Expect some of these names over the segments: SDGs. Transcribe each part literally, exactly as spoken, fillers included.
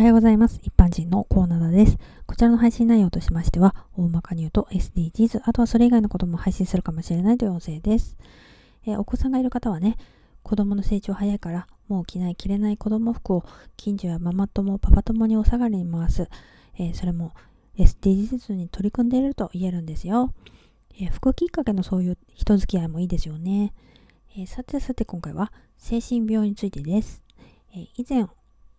おはようございます。一般人のコーナーです。こちらの配信内容としましては、大まかに言うと エスディージーズ、 あとはそれ以外のことも配信するかもしれないという音声です。えー、お子さんがいる方はね、子供の成長早いからもう着ない着れない子供服を近所やママ友パパ友にお下がりに回す、えー、それも エスディージーズ に取り組んでいると言えるんですよ。えー、服きっかけのそういう人付き合いもいいですよね。えー、さてさて今回は精神病についてです。えー、以前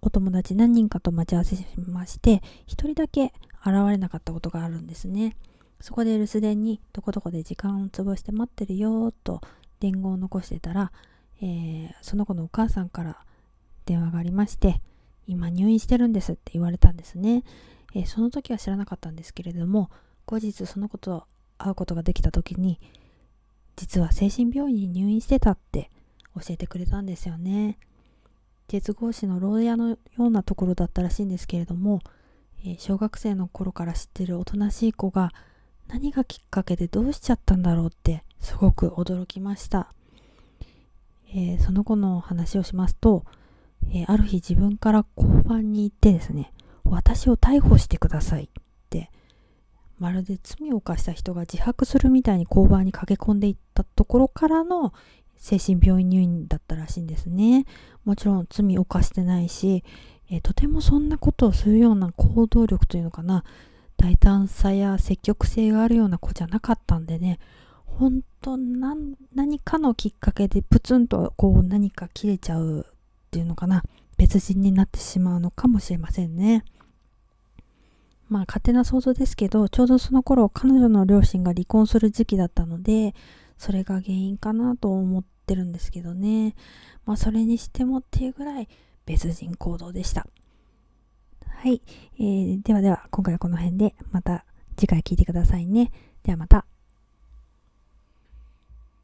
お友達何人かと待ち合わせしまして、一人だけ現れなかったことがあるんですね。そこで留守電にどこどこで時間を潰して待ってるよと伝言を残してたら、えー、その子のお母さんから電話がありまして、今入院してるんですって言われたんですね。えー、その時は知らなかったんですけれども、後日その子と会うことができた時に、実は精神病院に入院してたって教えてくれたんですよね。鉄格子の牢屋のようなところだったらしいんですけれども、えー、小学生の頃から知ってるおとなしい子が何がきっかけでどうしちゃったんだろうってすごく驚きました。えー、その子の話をしますと、えー、ある日自分から交番に行ってですね、私を逮捕してくださいって、まるで罪を犯した人が自白するみたいに交番に駆け込んでいったところからの精神病院入院だったらしいんですね。もちろん罪を犯してないし、えー、とてもそんなことをするような行動力というのかな、大胆さや積極性があるような子じゃなかったんでね、本当何何かのきっかけでプツンとこう何か切れちゃうっていうのかな、別人になってしまうのかもしれませんね。まあ勝手な想像ですけど、ちょうどその頃彼女の両親が離婚する時期だったので、それが原因かなと思っててるんですけどね。まあそれにしてもっていうぐらい別人行動でした。はい、えー、ではでは今回はこの辺で、また次回聞いてくださいね。ではまた。